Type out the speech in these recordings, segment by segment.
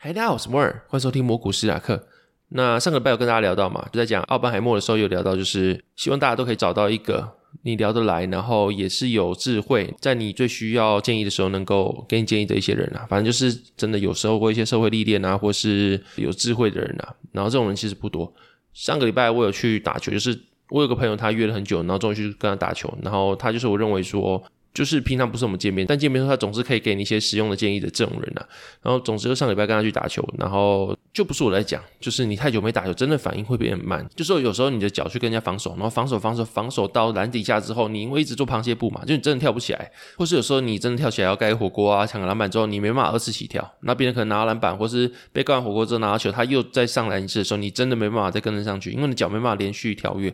嗨，大家好，我是摩尔，欢迎收听摩股史塔克。那上个礼拜有跟大家聊到嘛，就在讲奥本海默的时候有聊到，就是希望大家都可以找到一个你聊得来，然后也是有智慧，在你最需要建议的时候能够给你建议的一些人啊。反正就是真的有时候会一些社会历练啊，或是有智慧的人啊，然后这种人其实不多。上个礼拜我有去打球，就是我有个朋友他约了很久，然后终于去跟他打球，然后他就是我认为说就是平常不是我们见面，但见面后他总是可以给你一些实用的建议的这种人啊。然后总之就上礼拜跟他去打球，然后就不是我在讲，就是你太久没打球，真的反应会变慢。就是有时候你的脚去跟人家防守，然后防守到篮底下之后，你因为一直做螃蟹步嘛，就你真的跳不起来，或是有时候你真的跳起来要盖火锅啊，抢个篮板之后，你没办法二次起跳，那别人可能拿到篮板，或是被盖完火锅之后拿到球，他又再上篮一次的时候，你真的没办法再跟得上去，因为你脚没办法连续跳跃。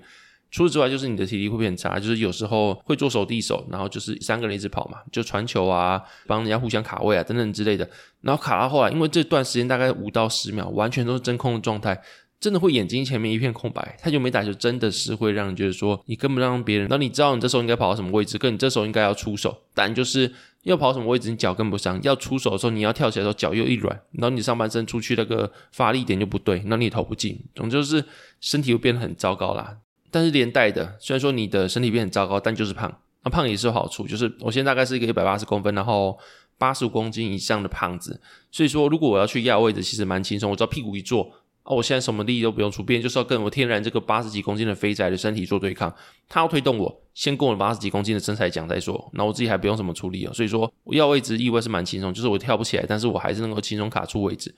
除此之外，就是你的体力会变差，就是有时候会做手递手，然后就是三个人一直跑嘛，就传球啊，帮人家互相卡位啊等等之类的，然后卡到后来，因为这段时间大概5到10秒完全都是真空的状态，真的会眼睛前面一片空白，太久没打球真的是会让人觉得说你根本让别人，然后你知道你这时候应该跑到什么位置，跟你这时候应该要出手，但就是要跑什么位置你脚跟不上，要出手的时候你要跳起来的时候脚又一软，然后你上半身出去那个发力点就不对，然后你也投不进，总之就是身体会变得很糟糕啦。但是连带的，虽然说你的身体变很糟糕，但就是胖。那胖也是有好处，就是我现在大概是一个180公分，然后85公斤以上的胖子。所以说，如果我要去压位置，其实蛮轻松。我只要屁股一坐，我现在什么力都不用出，别人就是要跟我天然这个80几公斤的肥宅的身体做对抗。他要推动我，先跟我80几公斤的身材讲再说，然后我自己还不用什么处理。所以说，我压位置意外是蛮轻松，就是我跳不起来，但是我还是能够轻松卡出位置。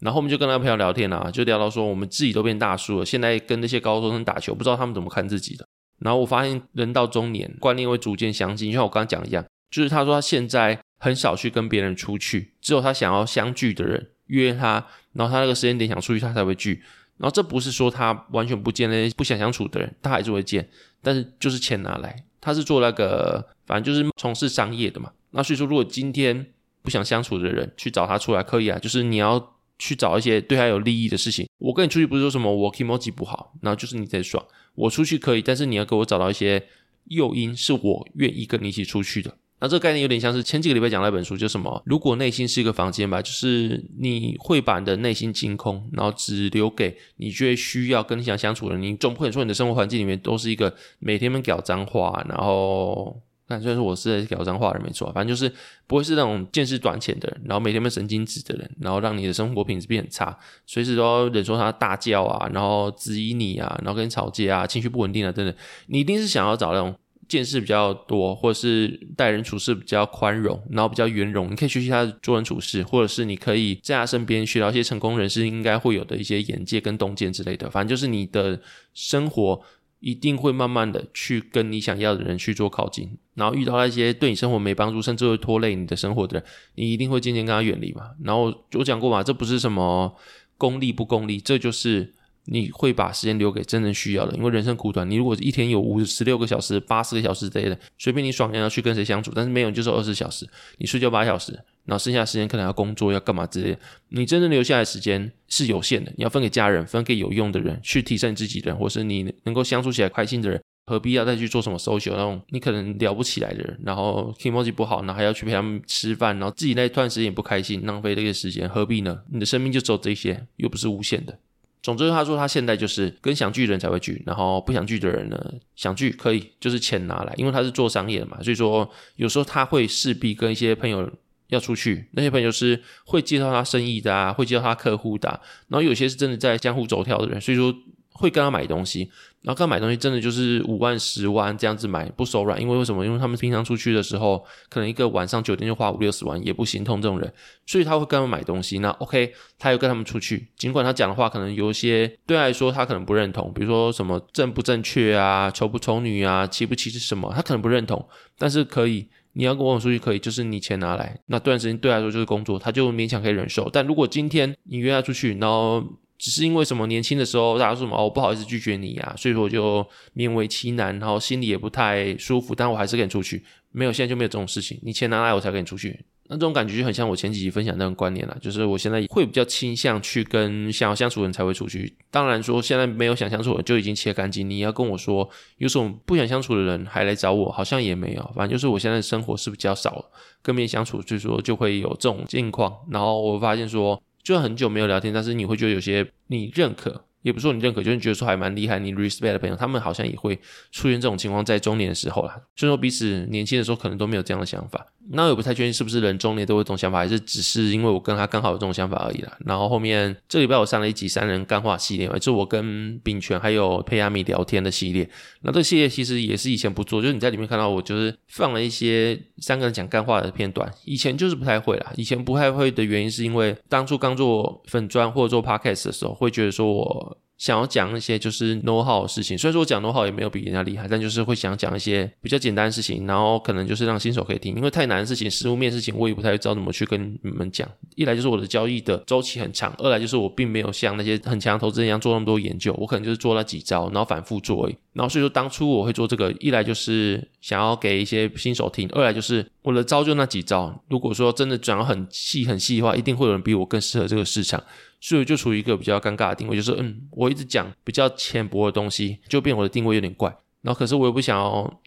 然后我们就跟那个朋友聊天啊，就聊到说我们自己都变大叔了，现在跟那些高中生打球，不知道他们怎么看自己的。然后我发现人到中年，观念会逐渐相近，就像我刚刚讲一样，就是他说他现在很少去跟别人出去，只有他想要相聚的人约他，然后他那个时间点想出去他才会聚。然后这不是说他完全不见那些不想相处的人，他还是会见，但是就是钱拿来，他是做那个反正就是从事商业的嘛。那所以说如果今天不想相处的人去找他出来可以啊，就是你要去找一些对他有利益的事情。我跟你出去不是说什么我 kimoji 不好，然后就是你得爽，我出去可以，但是你要给我找到一些诱因是我愿意跟你一起出去的。那这个概念有点像是前几个礼拜讲那本书叫什么如果内心是一个房间吧，就是你会把你的内心清空，然后只留给你觉得需要跟你想相处的人。你总不可能说你的生活环境里面都是一个每天们搞脏话，然后但虽然说我是在搞脏话的人没错，反正就是不会是那种见识短浅的人，然后每天被神经质的人，然后让你的生活品质变很差，随时都要忍受他大叫啊，然后质疑你啊，然后跟你吵架啊，情绪不稳定啊等等。你一定是想要找那种见识比较多，或者是待人处事比较宽容，然后比较圆融，你可以学习他做人处事，或者是你可以在他身边学到一些成功人士应该会有的一些眼界跟洞见之类的。反正就是你的生活一定会慢慢的去跟你想要的人去做靠近，然后遇到那些对你生活没帮助甚至会拖累你的生活的人，你一定会渐渐跟他远离嘛。然后我讲过嘛，这不是什么功利不功利，这就是你会把时间留给真正需要的。因为人生苦短，你如果一天有56个小时80个小时之类的，随便你爽要去跟谁相处，但是没有就是20小时，你睡觉8小时，然后剩下的时间可能要工作要干嘛之类的。你真正留下来的时间是有限的，你要分给家人，分给有用的人，去提升自己的人，或是你能够相处起来开心的人。何必要再去做什么 social 那种你可能聊不起来的人，然后 kimoji 不好，然后还要去陪他们吃饭，然后自己那段时间也不开心，浪费这个时间何必呢？你的生命就只有这些，又不是无限的。总之他说他现在就是跟想聚的人才会聚，然后不想聚的人呢，想聚可以，就是钱拿来，因为他是做商业的嘛，所以说有时候他会势必跟一些朋友要出去，那些朋友是会介绍他生意的啊，会介绍他客户的啊，然后有些是真的在江湖走跳的人，所以说会跟他买东西，然后跟他买东西真的就是5万10万这样子买不手软，因为为什么？因为他们平常出去的时候可能一个晚上酒店就花5-60万也不心痛这种人，所以他会跟他们买东西。那 OK 他又跟他们出去，尽管他讲的话可能有一些对他来说他可能不认同，比如说什么正不正确啊，丑不丑女啊，歧不歧视什么，他可能不认同，但是可以，你要跟我出去可以，就是你钱拿来，那段时间对他来说就是工作，他就勉强可以忍受。但如果今天你约他出去，然后只是因为什么年轻的时候大家说什么我不好意思拒绝你啊，所以说我就勉为其难，然后心里也不太舒服，但我还是跟你出去。没有，现在就没有这种事情，你钱拿来我才跟你出去。那这种感觉就很像我前几集分享的那种观念啦，就是我现在会比较倾向去跟想要相处的人才会出去。当然说现在没有想相处的人就已经切干净，你要跟我说有什么不想相处的人还来找我，好像也没有。反正就是我现在的生活是比较少跟别人相处，所以说就会有这种境况。然后我发现说就很久没有聊天，但是你会觉得有些你认可，也不是说你认可，就是你觉得说还蛮厉害，你 respect 的朋友，他们好像也会出现这种情况在中年的时候啦。虽然说彼此年轻的时候可能都没有这样的想法，那我也不太确定是不是人中年都有这种想法，还是只是因为我跟他刚好有这种想法而已啦。然后后面这礼拜我上了一集三人干话系列，就是我跟秉权还有佩亚米聊天的系列。那这个系列其实也是以前不做，就是你在里面看到我就是放了一些三个人讲干话的片段，以前就是不太会啦。以前不太会的原因是因为当初刚做粉专或者做 podcast 的时候，会觉得说我想要讲一些就是 know how 的事情，虽然说我讲 know how 也没有比人家厉害，但就是会想讲一些比较简单的事情，然后可能就是让新手可以听，因为太难的事情实务面的事情我也不太知道怎么去跟你们讲。一来就是我的交易的周期很长，二来就是我并没有像那些很强的投资人一样做那么多研究，我可能就是做了几招然后反复做而已。然后所以说当初我会做这个，一来就是想要给一些新手听，二来就是我的招就那几招，如果说真的转到很细很细的话，一定会有人比我更适合这个市场。所以就处于一个比较尴尬的定位，就是我一直讲比较浅薄的东西，就变我的定位有点怪。然后可是我又不想要，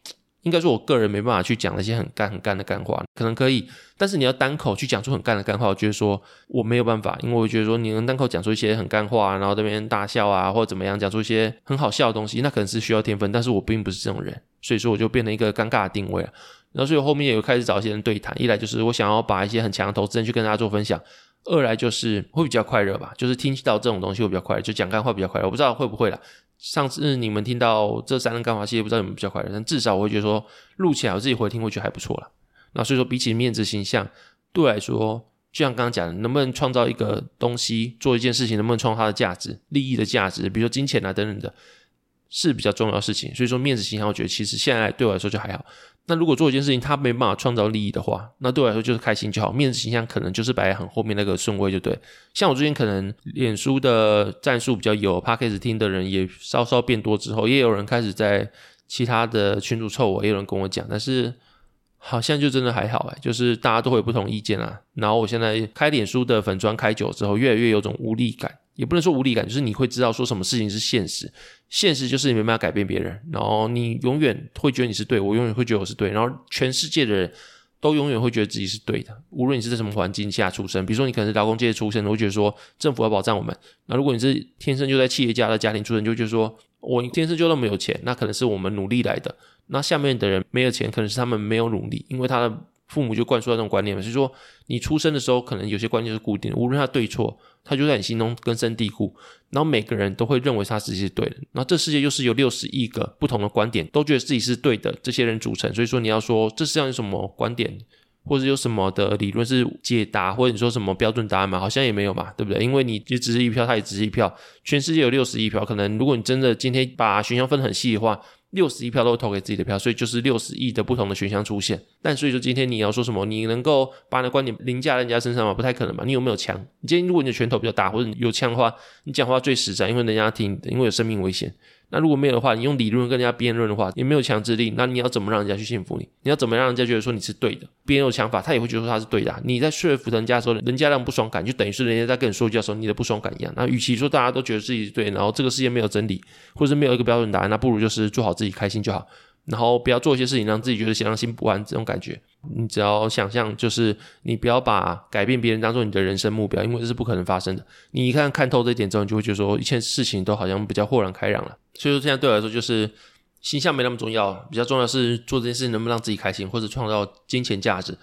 应该说我个人没办法去讲那些很干的干话，可能可以，但是你要单口去讲出很干的干话，我觉得说我没有办法，因为我觉得说你能单口讲出一些很干话，然后这边大笑啊或者怎么样，讲出一些很好笑的东西，那可能是需要天分，但是我并不是这种人，所以说我就变成一个尴尬的定位了。然后所以后面也有开始找一些人对谈，一来就是我想要把一些很强的投资人去跟大家做分享，二来就是会比较快乐吧，就是听到这种东西会比较快乐，就讲干话比较快乐，我不知道会不会啦。上次你们听到这三人干话系列，不知道你们比较快乐，但至少我会觉得说录起来我自己回听会觉得还不错啦。那所以说比起面子形象，对我来说就像刚刚讲的，能不能创造一个东西，做一件事情能不能创造它的价值，利益的价值，比如说金钱啊等等的，是比较重要的事情。所以说面子形象我觉得其实现在对我来说就还好。那如果做一件事情它没办法创造利益的话，那对我来说就是开心就好，面子形象可能就是摆在很后面那个顺位就对。像我最近可能脸书的战术比较有， Podcast 听的人也稍稍变多之后，也有人开始在其他的群组凑我，也有人跟我讲，但是好像就真的还好，就是大家都会有不同意见啦。然后我现在开脸书的粉专开久之后，越来越有种无力感，也不能说无力感，就是你会知道说什么事情是现实，现实就是你没办法改变别人，然后你永远会觉得你是对，我永远会觉得我是对，然后全世界的人都永远会觉得自己是对的，无论你是在什么环境下出生，比如说你可能是劳工界出生，你会觉得说政府要保障我们，那如果你是天生就在企业家的家庭出生，就会觉得说我天生就那么有钱，那可能是我们努力来的，那下面的人没有钱可能是他们没有努力，因为他的父母就灌输到这种观念，所以说你出生的时候可能有些观念是固定的，无论他对错，他就在你心中根深蒂固，然后每个人都会认为他自己是对的，然后这世界就是有60亿个不同的观点都觉得自己是对的这些人组成，所以说你要说这世界上有什么观点或者有什么的理论是解答，或者你说什么标准答案嘛，好像也没有嘛，对不对？因为你只是一票，他也只是一票，全世界有60亿票，可能如果你真的今天把选项分很细的话，61票都投给自己的票，所以就是60亿的不同的选项出现。但所以说今天你要说什么，你能够把你的观点凌驾在人家身上吗？不太可能嘛。你有没有枪？你今天如果你的拳头比较大或者有枪的话，你讲话最实在，因为人家听，因为有生命危险。那如果没有的话，你用理论跟人家辩论的话，也没有强制力，那你要怎么让人家去信服你？你要怎么让人家觉得说你是对的？别人有想法他也会觉得说他是对的、你在说服人家的时候，人家让不爽感，就等于是人家在跟你说一句的时候你的不爽感一样。那与其说大家都觉得自己是对，然后这个世界没有真理或是没有一个标准答案，那不如就是做好自己开心就好，然后不要做一些事情让自己觉得心心不安，这种感觉你只要想象，就是你不要把改变别人当做你的人生目标，因为这是不可能发生的。你一旦看透这一点之后，你就会觉得说一切事情都好像比较豁然开朗了。所以说现在对我来说就是形象没那么重要，比较重要的是做这件事情能不能让自己开心，或者创造金钱价值。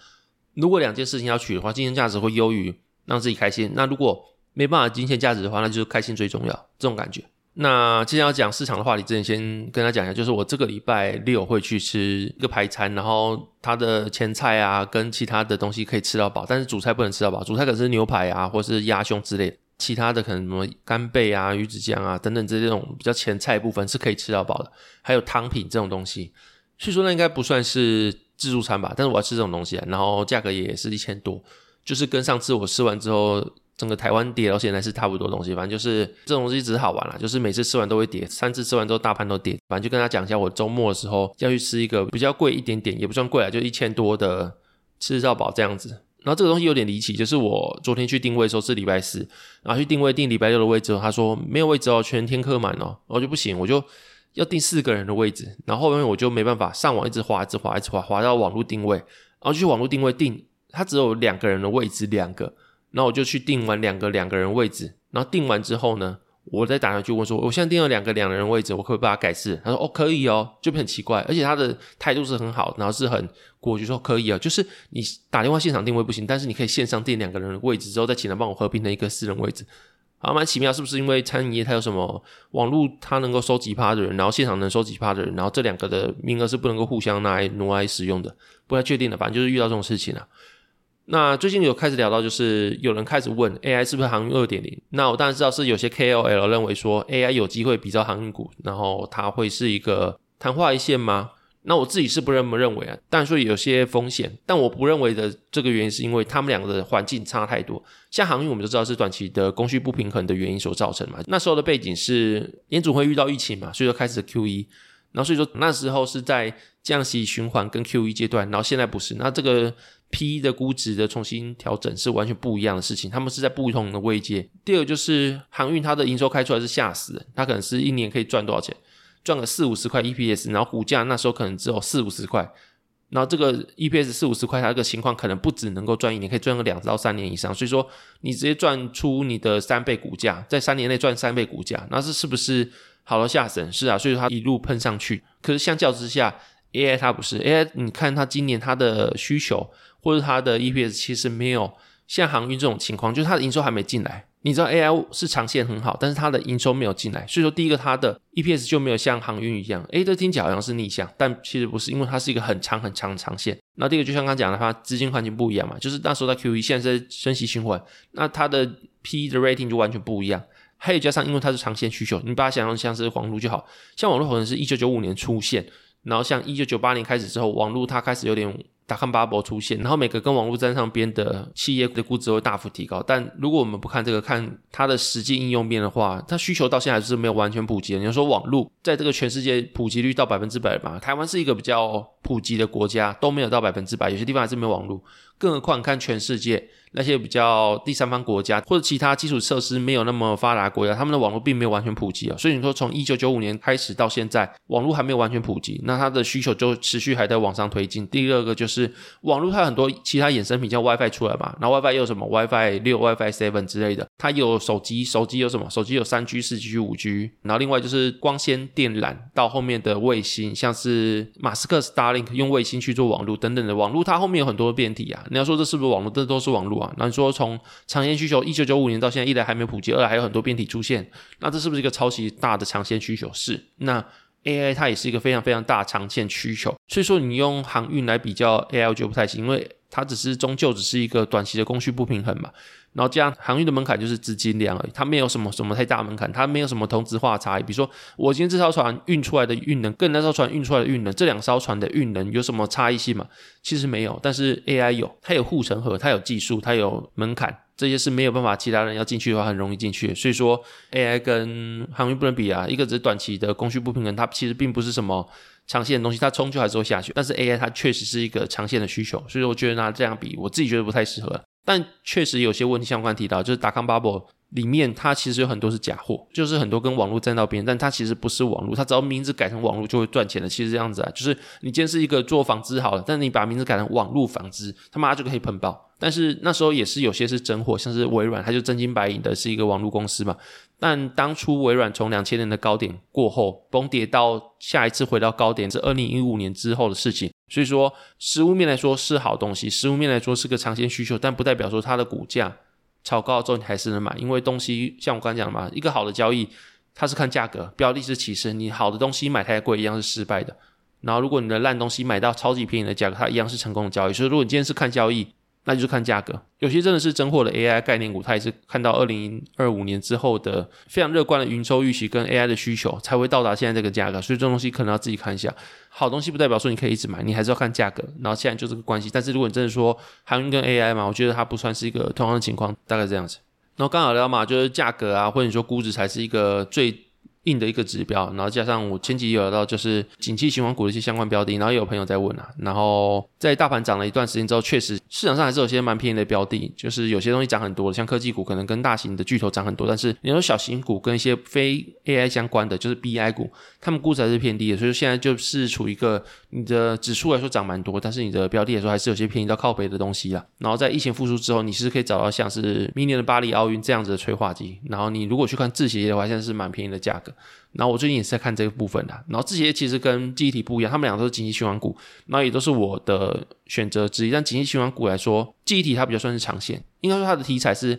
如果两件事情要取的话，金钱价值会优于让自己开心，那如果没办法金钱价值的话，那就是开心最重要，这种感觉。那接下来要讲市场的话题之前，先跟他讲一下，就是我这个礼拜六会去吃一个排餐，然后它的前菜啊跟其他的东西可以吃到饱，但是主菜不能吃到饱，主菜可能是牛排啊或是鸭胸之类的，其他的可能什么干贝啊鱼子酱啊等等这种比较前菜部分是可以吃到饱的，还有汤品这种东西，所以说那应该不算是自助餐吧，但是我要吃这种东西啊，然后价格也是1000多，就是跟上次我吃完之后整个台湾跌到现在是差不多东西，反正就是这种东西只是好玩啦，就是每次吃完都会跌，3次吃完之后大盘都跌。反正就跟他讲一下，我周末的时候要去吃一个比较贵一点点，也不算贵啦，就1000多的吃到饱这样子。然后这个东西有点离奇，就是我昨天去定位的时候是礼拜四，然后去定位订礼拜六的位置，他说没有位置哦，全天客满哦，然后就不行，我就要订4个人的位置，然后后面我就没办法上网一直滑到网络定位，然后去网络定位订，他只有2个人的位置，2个。然后我就去订完两个人位置，然后订完之后呢，我再打上去问说我现在订了两个人位置，我可不可以把它改次？他说哦可以哦，就很奇怪，而且他的态度是很好，然后是很果决说可以哦，就是你打电话现场定位不行，但是你可以线上订两个人的位置之后再请他帮我合并的一个私人位置。好，蛮奇妙，是不是因为餐饮业它有什么网络它能够收集趴的人，然后现场能收集趴的人，然后这两个的名额是不能够互相拿来挪来使用的，不太确定了，反正就是遇到这种事情啦。那最近有开始聊到就是有人开始问 AI 是不是航运 2.0， 那我当然知道是有些 KOL 认为说 AI 有机会比照航运股，然后它会是一个昙花一现吗？那我自己是不这么认为啊，当然说有些风险，但我不认为的这个原因是因为他们两个的环境差太多。像航运我们就知道是短期的供需不平衡的原因所造成嘛，那时候的背景是联储会遇到疫情嘛，所以就开始 QE， 然后所以说那时候是在降息循环跟 QE 阶段，然后现在不是，那这个 PE 的估值的重新调整是完全不一样的事情，他们是在不同的位阶。第二个就是航运它的营收开出来是吓死的，它可能是一年可以赚多少钱，赚个4-50块 EPS， 然后股价那时候可能只有4-50块，然后这个 EPS 4-50块它这个情况可能不只能够赚一年，可以赚个2到3年以上，所以说你直接赚出你的3倍股价，在3年内赚3倍股价，那是不是好到吓死人？是啊，所以它一路喷上去。可是相较之下 AI 它不是， AI 你看它今年它的需求或者它的 EPS 其实没有像航运这种情况，就是它的营收还没进来，你知道 AI 是长线很好，但是它的营收没有进来，所以说第一个它的 EPS 就没有像航运一样，这听起来好像是逆向，但其实不是，因为它是一个很长长线。那第一个就像刚讲的，它资金环境不一样嘛，就是那时候在 QE， 现在是升息循环，那它的 PE 的 rating 就完全不一样。还有加上因为它是长线需求，你把它想象像是网络就好，像网络可能是1995年出现，然后像1998年开始之后，网络它开始有点dotcom bubble 出现，然后每个跟网络沾上边的企业的估值会大幅提高，但如果我们不看这个，看它的实际应用面的话，它需求到现在是没有完全普及的。你要说网络在这个全世界普及率到 100% 吧，台湾是一个比较普及的国家，都没有到 100%， 有些地方还是没有网络，更何况看全世界那些比较第三方国家或者其他基础设施没有那么发达的国家，他们的网络并没有完全普及，所以你说从1995年开始到现在网络还没有完全普及，那它的需求就持续还在往上推进。第二个就是网络它有很多其他衍生品，像 Wi-Fi 出来嘛，然后 Wi-Fi 又什么 Wi-Fi 6 Wi-Fi 7 之类的，它有手机有什么，手机有 3G 4G 5G， 然后另外就是光纤电缆到后面的卫星，像是马斯克 Starlink 用卫星去做网络等等的，网络它后面有很多变体啊，你要说这是不是网络，这都是网络啊。那你说从长线需求1995年到现在，一来还没普及，二来还有很多变体出现，那这是不是一个超级大的长线需求？是。那 AI 它也是一个非常非常大的长线需求，所以说你用航运来比较 AI 我觉得不太行，因为它终究只是一个短期的供需不平衡嘛，然后这样航运的门槛就是资金量而已，它没有什么太大门槛，它没有什么同质化的差异。比如说我今天这艘船运出来的运能跟那艘船运出来的运能，这两艘船的运能有什么差异性吗？其实没有。但是 AI 有，它有护城河，它有技术，它有门槛，这些是没有办法，其他人要进去的话很容易进去，所以说 AI 跟航运不能比啊，一个只是短期的供需不平衡，它其实并不是什么长线的东西，它终究还是会下去，但是 AI 它确实是一个长线的需求，所以我觉得拿这样比，我自己觉得不太适合。但确实有些问题，像我刚才提到，就是 dotcom bubble 里面它其实有很多是假货，就是很多跟网络站到边，但它其实不是网络，它只要名字改成网络就会赚钱的，其实这样子啊，就是你今天是一个做纺织好了，但你把名字改成网络纺织，他妈就可以喷爆。但是那时候也是有些是真货，像是微软，它就真金白银的是一个网络公司嘛，但当初微软从2000年的高点过后崩跌到下一次回到高点是2015年之后的事情，所以说实物面来说是好东西，实物面来说是个长线需求，但不代表说它的股价炒高之后你还是能买，因为东西像我刚才讲的嘛，一个好的交易它是看价格，标的是其实你好的东西买太贵一样是失败的，然后如果你的烂东西买到超级便宜的价格，它一样是成功的交易，所以如果你今天是看交易，那就是看价格。有些真的是真货的 AI 概念股，它也是看到2025年之后的非常乐观的营收预期跟 AI 的需求才会到达现在这个价格，所以这种东西可能要自己看一下，好东西不代表说你可以一直买，你还是要看价格，然后现在就这个关系。但是如果你真的说航运跟 AI 嘛，我觉得它不算是一个同样的情况，大概这样子。然后刚好聊嘛，就是价格啊，或者你说估值才是一个最硬的一个指标，然后加上我前几集有聊到就是景气循环股的一些相关标的，然后也有朋友在问啊，然后在大盘涨了一段时间之后，确实市场上还是有些蛮便宜的标的，就是有些东西涨很多，像科技股可能跟大型的巨头涨很多，但是你说小型股跟一些非 AI 相关的就是 BI 股，他们估值还是偏低的，所以现在就是处于一个你的指数来说涨蛮多，但是你的标的来说还是有些便宜到靠北的东西啦。然后在疫情复苏之后，你是可以找到像是明年的巴黎奥运这样子的催化剂，然后你如果去看制鞋的话，现在是蛮便宜的价格。然后我最近也是在看这个部分啦，然后这些其实跟记忆体不一样，他们两个都是景气循环股，然后也都是我的选择之一。但景气循环股来说，记忆体它比较算是长线，应该说它的题材是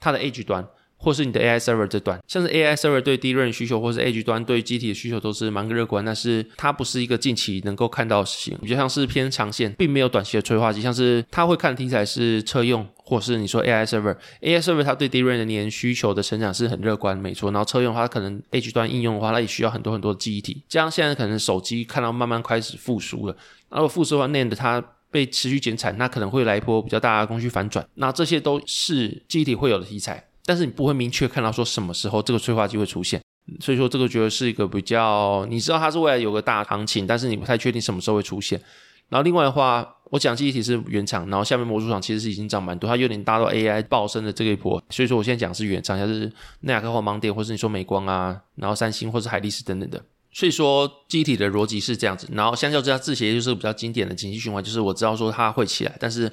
它的 Edge 端或是你的 AI server 这端，像是 AI server 对 DRAM 需求或是 Edge 端对记忆体的需求都是蛮乐观，但是它不是一个近期能够看到的事情，比较像是偏长线，并没有短期的催化剂，像是它会看的题材是车用或是你说 AI server，AI server 它对 DRAM 的年需求的成长是很乐观，没错。然后车用的话，它可能 Edge 端应用的话，它也需要很多很多的记忆体。加上现在可能手机看到慢慢开始复苏了，然后复苏完 NAND 它被持续减产，那可能会来一波比较大的供需反转。那这些都是记忆体会有的题材，但是你不会明确看到说什么时候这个催化剂会出现。所以说这个觉得是一个比较，你知道它是未来有个大行情，但是你不太确定什么时候会出现。然后另外的话，我讲记忆体是原厂，然后下面模组厂其实是已经涨蛮多，它有点搭到 AI 爆升的这一波，所以说我现在讲的是原厂，像是奈亚克或盲点，或是你说美光啊，然后三星或是海力士等等的。所以说记忆体的逻辑是这样子，然后相较之下制鞋就是比较经典的景气循环，就是我知道说它会起来，但是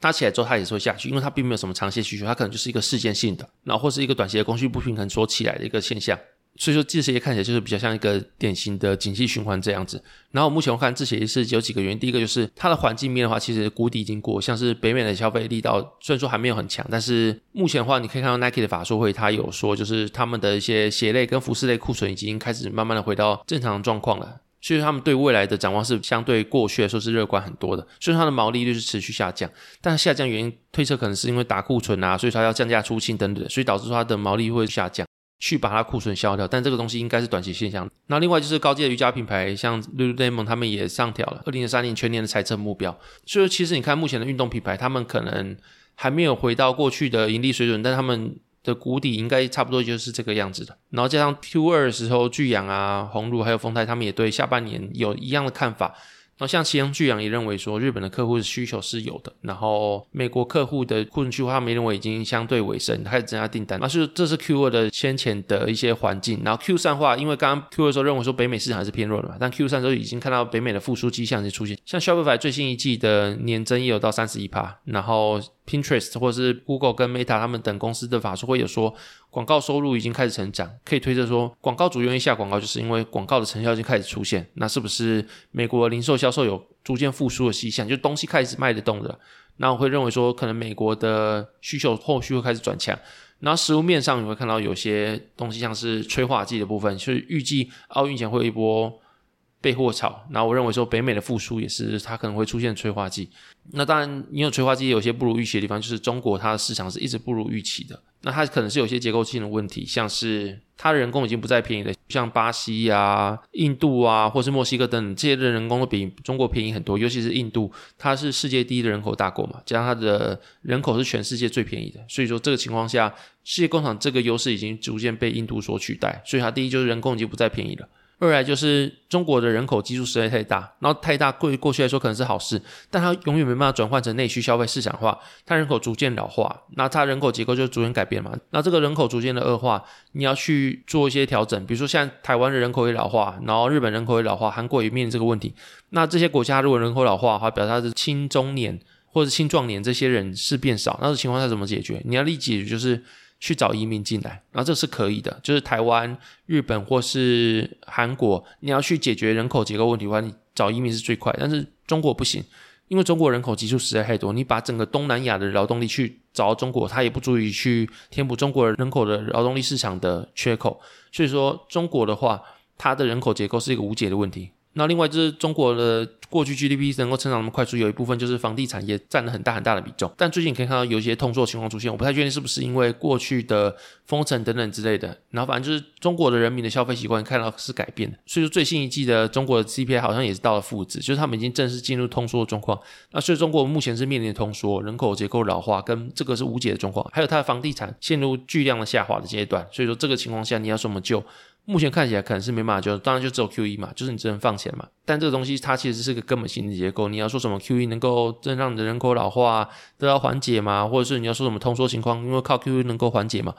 它起来之后它也是会下去，因为它并没有什么长线需求，它可能就是一个事件性的，然后或是一个短期的供需不平衡所起来的一个现象。所以说制鞋看起来就是比较像一个典型的景气循环这样子。然后目前我看制鞋是有几个原因，第一个就是它的环境面的话，其实谷底已经过，像是北美的消费力道虽然说还没有很强，但是目前的话你可以看到 Nike 的法说会，它有说就是他们的一些鞋类跟服饰类库存已经开始慢慢的回到正常的状况了，所以他们对未来的展望是相对过去来说是乐观很多的。所以它的毛利率是持续下降，但下降原因推测可能是因为打库存啊，所以它要降价出清等等，所以导致它的毛利率会下降去把它库存消掉，但这个东西应该是短期现象。那另外就是高阶的瑜伽品牌像 Lululemon 他们也上调了2023年全年的财测目标，所以其实你看目前的运动品牌他们可能还没有回到过去的盈利水准，但他们的谷底应该差不多就是这个样子的。然后加上 Q2 的时候巨阳啊、鸿儒还有丰泰他们也对下半年有一样的看法，然后像其中巨阳也认为说日本的客户的需求是有的，然后美国客户的库存去化他们认为已经相对尾声，开始增加订单，所以这是 Q2 的先前的一些环境。然后 Q3 的话，因为刚刚 Q2 的时候认为说北美市场还是偏弱的嘛，但 Q3 的时候已经看到北美的复苏迹象是出现，像 Shopify 最新一季的年增也有到 31%， 然后 Pinterest 或是 Google 跟 Meta 他们等公司的法说会有说广告收入已经开始成长，可以推测说广告主愿意下广告就是因为广告的成效已经开始出现，那是不是美国零售销售有逐渐复苏的迹象，就东西开始卖得动的，那我会认为说可能美国的需求后续会开始转强。然后食物面上你会看到有些东西像是催化剂的部分，就是预计奥运前会有一波备货潮，然后我认为说北美的复苏也是它可能会出现催化剂。那当然因为催化剂有些不如预期的地方，就是中国它的市场是一直不如预期的，那它可能是有些结构性的问题，像是它的人工已经不再便宜了，像巴西啊、印度啊或是墨西哥等等这些的人工都比中国便宜很多，尤其是印度它是世界第一的人口大国嘛，加上它的人口是全世界最便宜的，所以说这个情况下世界工厂这个优势已经逐渐被印度所取代，所以它第一就是人工已经不再便宜了，二来就是中国的人口基数实在太大，然后太大过去来说可能是好事，但它永远没办法转换成内需消费市场化，它人口逐渐老化，那它人口结构就逐渐改变嘛，那这个人口逐渐的恶化你要去做一些调整，比如说像台湾的人口也老化，然后日本人口也老化，韩国也面临这个问题，那这些国家如果人口老化的话，表示它是青中年或者青壮年这些人是变少，那这情况下怎么解决？你要立即解决就是去找移民进来，然后这是可以的，就是台湾、日本或是韩国你要去解决人口结构问题的话，你找移民是最快，但是中国不行，因为中国人口基数实在太多，你把整个东南亚的劳动力去找到中国，它也不足以去填补中国人口的劳动力市场的缺口，所以说中国的话它的人口结构是一个无解的问题。那另外就是中国的过去 GDP 能够成长那么快速，有一部分就是房地产也占了很大很大的比重，但最近你可以看到有一些通缩情况出现，我不太确定是不是因为过去的封城等等之类的，然后反正就是中国的人民的消费习惯看到是改变的，所以说最新一季的中国的 CPI 好像也是到了负值，就是他们已经正式进入通缩的状况。那所以中国目前是面临通缩、人口结构老化跟这个是无解的状况，还有它的房地产陷入巨量的下滑的阶段，所以说这个情况下你要怎么救？目前看起来可能是没办法救，当然就只有 QE 嘛，就是你只能放钱嘛。但这个东西它其实是个根本性的结构，你要说什么 QE 能够真让你的人口老化得到缓解嘛，或者是你要说什么通缩情况因为靠 QE 能够缓解嘛，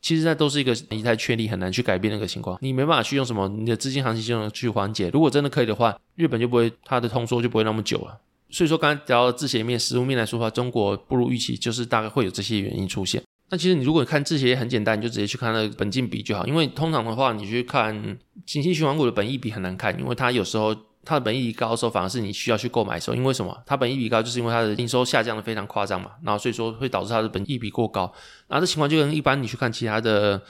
其实那都是一个以太确立，很难去改变那个情况，你没办法去用什么你的资金行情系统去缓解。如果真的可以的话，日本就不会，它的通缩就不会那么久了。所以说刚才聊到的制鞋面实物面来说的话，中国不如预期，就是大概会有这些原因出现。那其实你如果看制鞋很简单，你就直接去看那个本净比就好，因为通常的话你去看景气循环股的本益比很难看，因为它有时候它的本益比高的时候反而是你需要去购买的时候，因为什么？它本益比高就是因为它的营收下降的非常夸张嘛，然后所以说会导致它的本益比过高。然后这情况就跟一般你去看其他的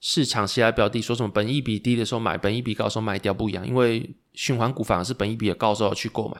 市场其他标的说什么本益比低的时候买，本益比高的时候卖掉不一样，因为循环股反而是本益比的高的时候去购买。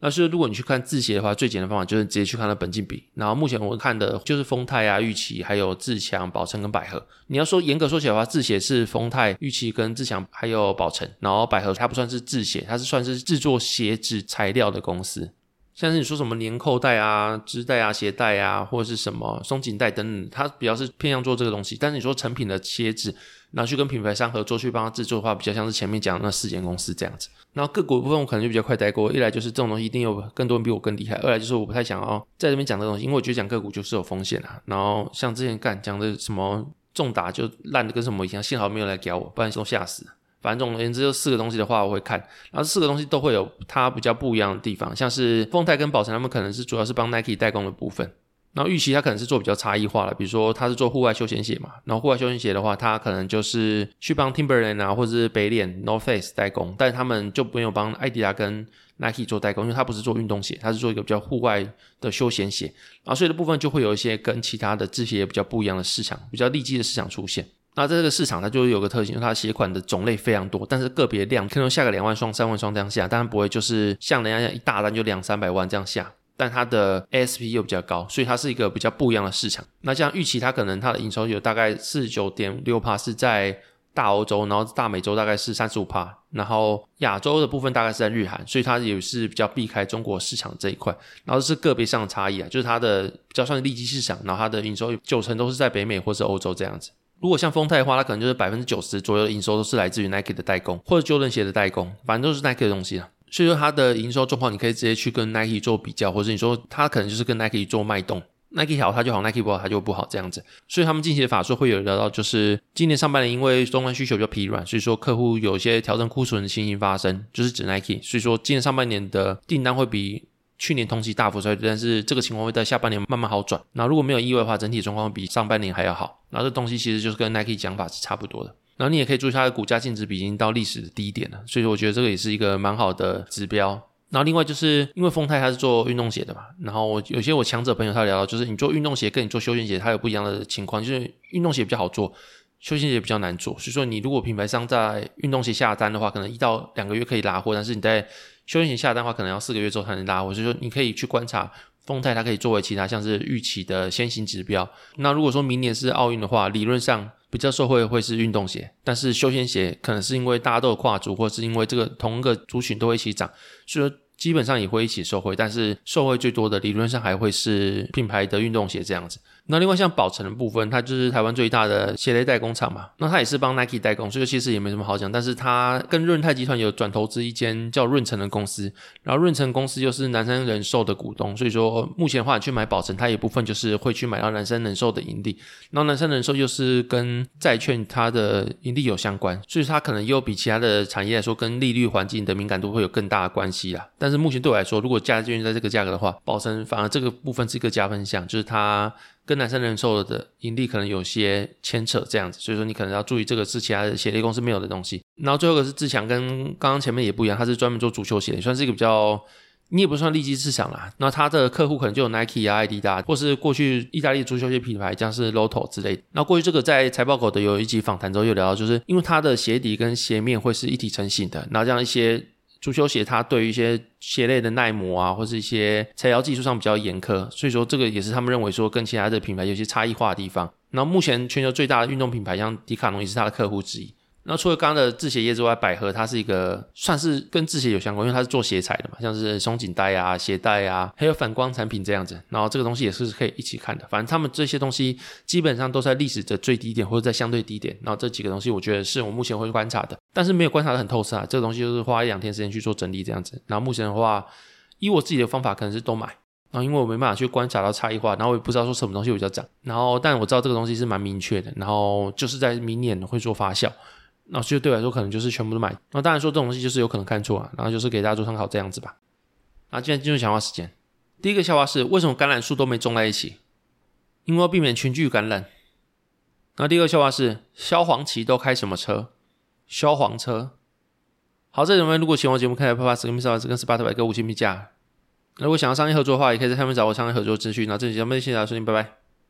但是如果你去看制鞋的话，最简单的方法就是直接去看它本净比。然后目前我看的就是丰泰啊、玉琦还有自强、宝成跟百合。你要说严格说起来的话，制鞋是丰泰、玉琦跟自强还有宝成，然后百合它不算是制鞋，它是算是制作鞋子材料的公司。像是你说什么连扣带啊、织带啊、鞋带啊，或者是什么松紧带等等，它比较是偏向做这个东西。但是你说成品的鞋子然后去跟品牌商合作去帮他制作的话，比较像是前面讲的那四间公司这样子。然后各国部分我可能就比较快带过，一来就是这种东西一定有更多人比我更厉害，二来就是我不太想要在这边讲这东西，因为我觉得讲个股就是有风险啊。然后像之前讲的什么重打就烂的跟什么一样，幸好没有来咬我，不然都吓死了。反正总而言之就四个东西的话我会看，然后这四个东西都会有它比较不一样的地方。像是丰泰跟宝成他们可能是主要是帮 Nike 代工的部分，然后预期它可能是做比较差异化了，比如说它是做户外休闲鞋嘛，然后户外休闲鞋的话它可能就是去帮 Timberland 啊或者是北脸 North Face 代工，但是他们就没有帮 Adidas 跟 Nike 做代工，因为它不是做运动鞋，它是做一个比较户外的休闲鞋，然后所以的部分就会有一些跟其他的制鞋比较不一样的市场，比较利基的市场出现。那在这个市场它就有个特性，它的鞋款的种类非常多，但是个别量可能下个2万双3万双这样下，当然不会就是像人家这样一大单就200-300万这样下，但它的 ASP 又比较高，所以它是一个比较不一样的市场。那像预期它可能它的营收有大概 49.6% 是在大欧洲，然后大美洲大概是 35%， 然后亚洲的部分大概是在日韩，所以它也是比较避开中国市场这一块。然后是个别上的差异啊，就是它的比较算是利基市场，然后它的营收90%都是在北美或是欧洲这样子。如果像丰泰的话，它可能就是 90% 左右的营收都是来自于 Nike 的代工或者 Jordan 鞋的代工，反正都是 Nike 的东西啦。所以说它的营收状况你可以直接去跟 Nike 做比较，或者你说它可能就是跟 Nike 做脉动， Nike 好它就好， Nike 不好它就不好这样子。所以他们近期的法说会有聊到，就是今年上半年因为终端需求比较疲软，所以说客户有一些调整库存的情形发生，就是指 Nike， 所以说今年上半年的订单会比去年同期大幅衰退，但是这个情况会在下半年慢慢好转。那如果没有意外的话，整体状况比上半年还要好。然后这东西其实就是跟 Nike 讲法是差不多的。然后你也可以注意它的股价净值比已经到历史的低点了，所以我觉得这个也是一个蛮好的指标。然后另外就是因为丰泰它是做运动鞋的嘛，然后有些我强者朋友他聊到，就是你做运动鞋跟你做休闲鞋它有不一样的情况，就是运动鞋比较好做，休闲鞋比较难做。所以说你如果品牌商在运动鞋下单的话，可能1到2个月可以拉货，但是你在休闲鞋下单的话可能要4个月之后才能拉货。所以说你可以去观察丰泰它可以作为其他像是预期的先行指标。那如果说明年是奥运的话，理论上比较受惠会是运动鞋，但是休闲鞋可能是因为大家都有跨足，或是因为这个同一个族群都会一起涨，所以说基本上也会一起受惠，但是受惠最多的理论上还会是品牌的运动鞋这样子。那另外像宝成的部分，它就是台湾最大的鞋类代工厂嘛，那它也是帮 Nike 代工，所以其实也没什么好讲。但是它跟润泰集团有转投资一间叫润成的公司，然后润成公司又是南山人寿的股东，所以说目前的话你去买宝成，它一部分就是会去买到南山人寿的盈利，然后南山人寿又是跟债券它的盈利有相关，所以它可能又比其他的产业来说跟利率环境的敏感度会有更大的关系啦。但是目前对我来说，如果价值在这个价格的话，宝成反而这个部分是一个加分项，就是它跟南山人寿的盈利可能有些牵扯这样子，所以说你可能要注意这个是其他的鞋类公司没有的东西。然后最后一个是自强，跟刚刚前面也不一样，它是专门做足球鞋的，算是一个比较你也不算利基市场啦。那它的客户可能就有 Nike 啊、Adidas 或是过去意大利足球鞋品牌像是 Lotto 之类的。那过去这个在财报狗的有一集访谈之后又聊到，就是因为它的鞋底跟鞋面会是一体成型的，然后这样一些足球鞋它对于一些鞋类的耐磨啊，或是一些材料技术上比较严苛，所以说这个也是他们认为说跟其他的品牌有些差异化的地方。然后目前全球最大的运动品牌像迪卡侬也是它的客户之一，那除了刚刚的制鞋业之外，百合它是一个算是跟制鞋有相关，因为它是做鞋材的嘛，像是松紧带啊、鞋带啊，还有反光产品这样子，然后这个东西也是可以一起看的。反正他们这些东西基本上都在历史的最低点或者在相对低点，然后这几个东西我觉得是我目前会观察的，但是没有观察得很透彻啊，这个东西就是花一两天时间去做整理这样子。然后目前的话，以我自己的方法可能是都买，然后因为我没办法去观察到差异化，然后我也不知道说什么东西比较涨，然后但我知道这个东西是蛮明确的，然后就是在明年会做发酵，那就对我来说可能就是全部都买。那当然说这种东西就是有可能看错啊，然后就是给大家做参考这样子吧。那今天进入笑话时间，第一个笑话是为什么橄榄树都没种在一起？因为要避免群聚感染。那第二个笑话是萧煌奇都开什么车？萧煌车。好，这里面如果喜欢我节目，可以在 Podcast 跟 Spotify 给5星评价。如果想要商业合作的话，也可以在上面找我商业合作资讯。那这期节目就先到这里，拜拜。